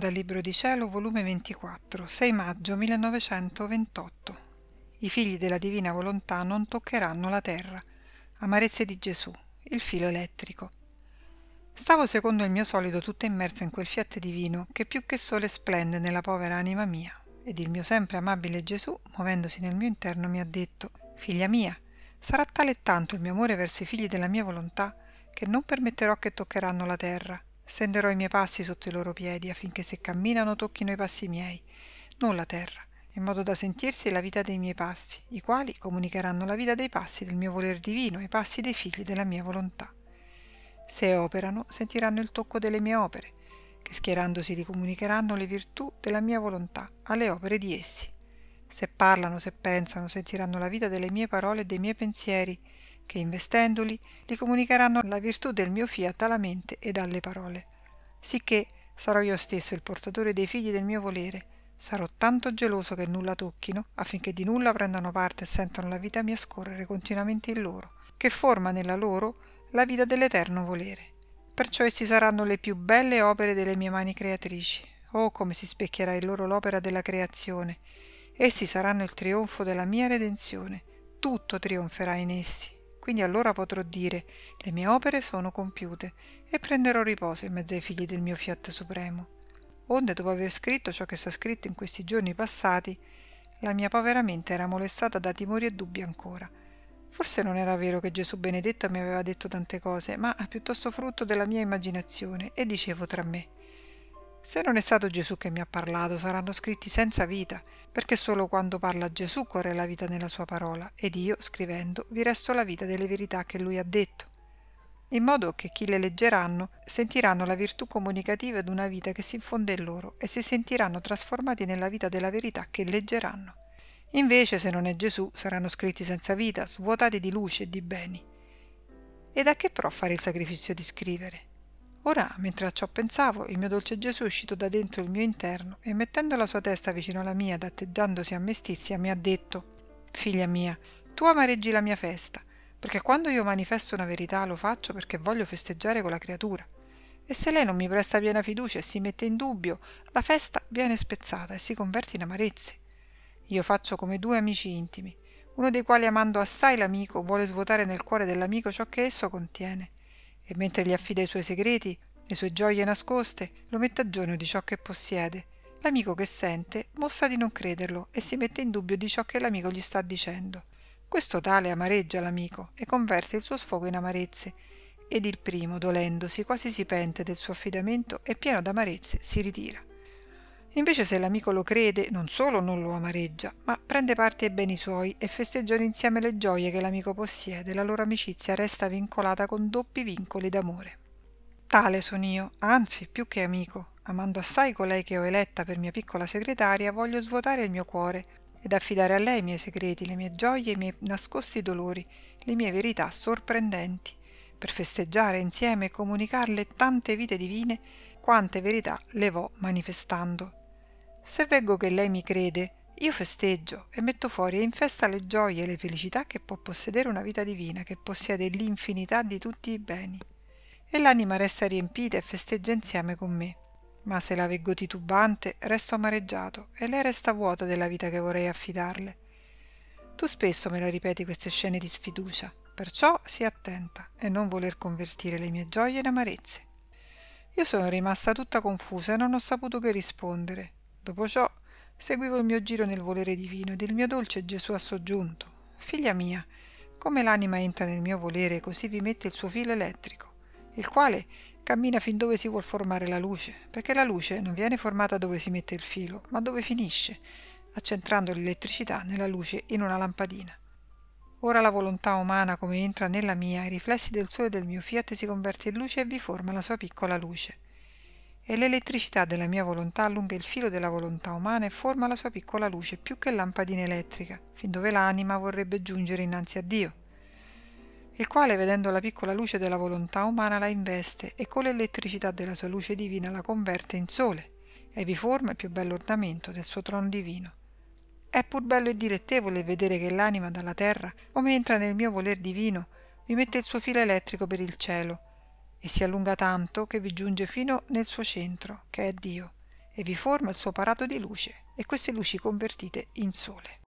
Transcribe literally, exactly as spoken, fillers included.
Dal Libro di Cielo, volume ventiquattro, sei maggio millenovecentoventotto. I figli della Divina Volontà non toccheranno la terra. Amarezze di Gesù, il filo elettrico. Stavo secondo il mio solito tutto immerso in quel fiat divino che più che sole splende nella povera anima mia, ed il mio sempre amabile Gesù, muovendosi nel mio interno, mi ha detto: «Figlia mia, sarà tale e tanto il mio amore verso i figli della mia volontà che non permetterò che toccheranno la terra. Stenderò i miei passi sotto i loro piedi affinché se camminano tocchino i passi miei, non la terra, in modo da sentirsi la vita dei miei passi, i quali comunicheranno la vita dei passi del mio voler divino, i passi dei figli della mia volontà. Se operano, sentiranno il tocco delle mie opere, che schierandosi li comunicheranno le virtù della mia volontà alle opere di essi. Se parlano, se pensano, sentiranno la vita delle mie parole e dei miei pensieri, che investendoli li comunicheranno la virtù del mio fiat alla mente e alle parole. Sicché sarò io stesso il portatore dei figli del mio volere, sarò tanto geloso che nulla tocchino, affinché di nulla prendano parte e sentano la vita mia scorrere continuamente in loro, che forma nella loro la vita dell'eterno volere. Perciò essi saranno le più belle opere delle mie mani creatrici. Oh, come si specchierà in loro l'opera della creazione! Essi saranno il trionfo della mia redenzione, tutto trionferà in essi. Quindi allora potrò dire: le mie opere sono compiute, e prenderò riposo in mezzo ai figli del mio fiat supremo». Onde, dopo aver scritto ciò che sta scritto in questi giorni passati, la mia povera mente era molestata da timori e dubbi ancora. Forse non era vero che Gesù benedetto mi aveva detto tante cose, ma piuttosto frutto della mia immaginazione, e dicevo tra me: se non è stato Gesù che mi ha parlato, saranno scritti senza vita, perché solo quando parla Gesù corre la vita nella sua parola, ed io, scrivendo, vi resto la vita delle verità che lui ha detto, in modo che chi le leggeranno sentiranno la virtù comunicativa di una vita che si infonde in loro e si sentiranno trasformati nella vita della verità che leggeranno. Invece, se non è Gesù, saranno scritti senza vita, svuotati di luce e di beni. Ed a che pro fare il sacrificio di scrivere? Ora, mentre a ciò pensavo, il mio dolce Gesù è uscito da dentro il mio interno e, mettendo la sua testa vicino alla mia ed atteggiandosi a mestizia, mi ha detto: «Figlia mia, tu amareggi la mia festa, perché quando io manifesto una verità lo faccio perché voglio festeggiare con la creatura. E se lei non mi presta piena fiducia e si mette in dubbio, la festa viene spezzata e si converte in amarezze. Io faccio come due amici intimi, uno dei quali, amando assai l'amico, vuole svuotare nel cuore dell'amico ciò che esso contiene, e mentre gli affida i suoi segreti, le sue gioie nascoste, lo mette a giorno di ciò che possiede. L'amico che sente mostra di non crederlo e si mette in dubbio di ciò che l'amico gli sta dicendo. Questo tale amareggia l'amico e converte il suo sfogo in amarezze, ed il primo, dolendosi, quasi si pente del suo affidamento e, pieno d'amarezze, si ritira. Invece, se l'amico lo crede, non solo non lo amareggia, ma prende parte ai beni suoi e festeggiano insieme le gioie che l'amico possiede, la loro amicizia resta vincolata con doppi vincoli d'amore. Tale sono io, anzi, più che amico, amando assai colei che ho eletta per mia piccola segretaria, voglio svuotare il mio cuore ed affidare a lei i miei segreti, le mie gioie, i miei nascosti dolori, le mie verità sorprendenti, per festeggiare insieme e comunicarle tante vite divine quante verità le vo manifestando. Se veggo che lei mi crede, io festeggio e metto fuori e in festa le gioie e le felicità che può possedere una vita divina che possiede l'infinità di tutti i beni. E l'anima resta riempita e festeggia insieme con me. Ma se la veggo titubante, resto amareggiato e lei resta vuota della vita che vorrei affidarle. Tu spesso me la ripeti queste scene di sfiducia, perciò sii attenta e non voler convertire le mie gioie in amarezze». Io sono rimasta tutta confusa e non ho saputo che rispondere. Dopo ciò seguivo il mio giro nel volere divino ed il mio dolce Gesù ha soggiunto: «Figlia mia, come l'anima entra nel mio volere, così vi mette il suo filo elettrico, il quale cammina fin dove si vuol formare la luce, perché la luce non viene formata dove si mette il filo, ma dove finisce, accentrando l'elettricità nella luce in una lampadina. Ora la volontà umana, come entra nella mia, i riflessi del sole del mio fiat si converte in luce e vi forma la sua piccola luce. E l'elettricità della mia volontà allunga il filo della volontà umana e forma la sua piccola luce più che lampadina elettrica, fin dove l'anima vorrebbe giungere innanzi a Dio, il quale, vedendo la piccola luce della volontà umana, la investe e con l'elettricità della sua luce divina la converte in sole e vi forma il più bello ornamento del suo trono divino. È pur bello e dilettevole vedere che l'anima dalla terra, come entra nel mio voler divino, vi mette il suo filo elettrico per il cielo, e si allunga tanto che vi giunge fino nel suo centro, che è Dio, e vi forma il suo parato di luce, e queste luci convertite in sole.